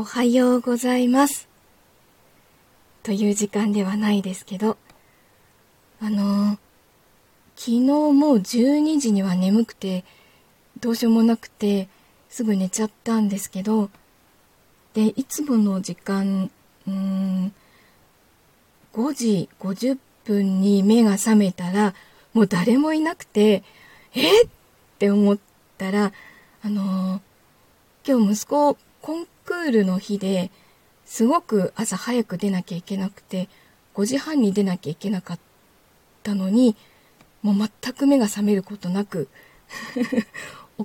おはようございますという時間ではないですけど、昨日もう12時には眠くてどうしようもなくてすぐ寝ちゃったんですけど、でいつもの時間5時50分に目が覚めたらもう誰もいなくてって思ったら、今日息子コンクールの日ですごく朝早く出なきゃいけなくて5時半に出なきゃいけなかったのに、もう全く目が覚めることなく起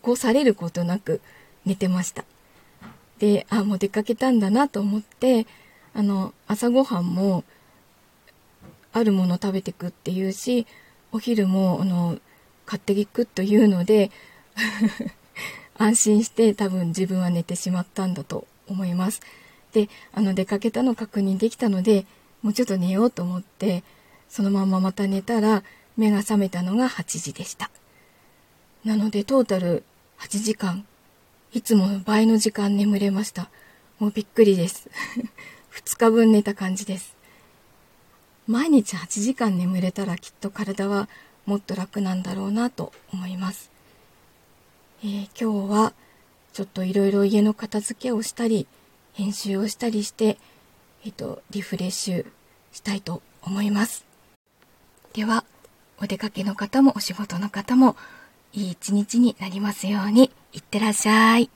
こされることなく寝てました。で、あ、もう出かけたんだなと思って、朝ごはんもあるもの食べてくっていうし、お昼も買っていくというので安心して多分自分は寝てしまったんだと思います。で、出かけたの確認できたので、もうちょっと寝ようと思ってそのまままた寝たら目が覚めたのが8時でした。なのでトータル8時間、いつもの倍の時間眠れました。もうびっくりです2日分寝た感じです。毎日8時間眠れたらきっと体はもっと楽なんだろうなと思います。今日はちょっといろいろ家の片付けをしたり編集をしたりして、リフレッシュしたいと思います。ではお出かけの方もお仕事の方もいい一日になりますように。いってらっしゃい。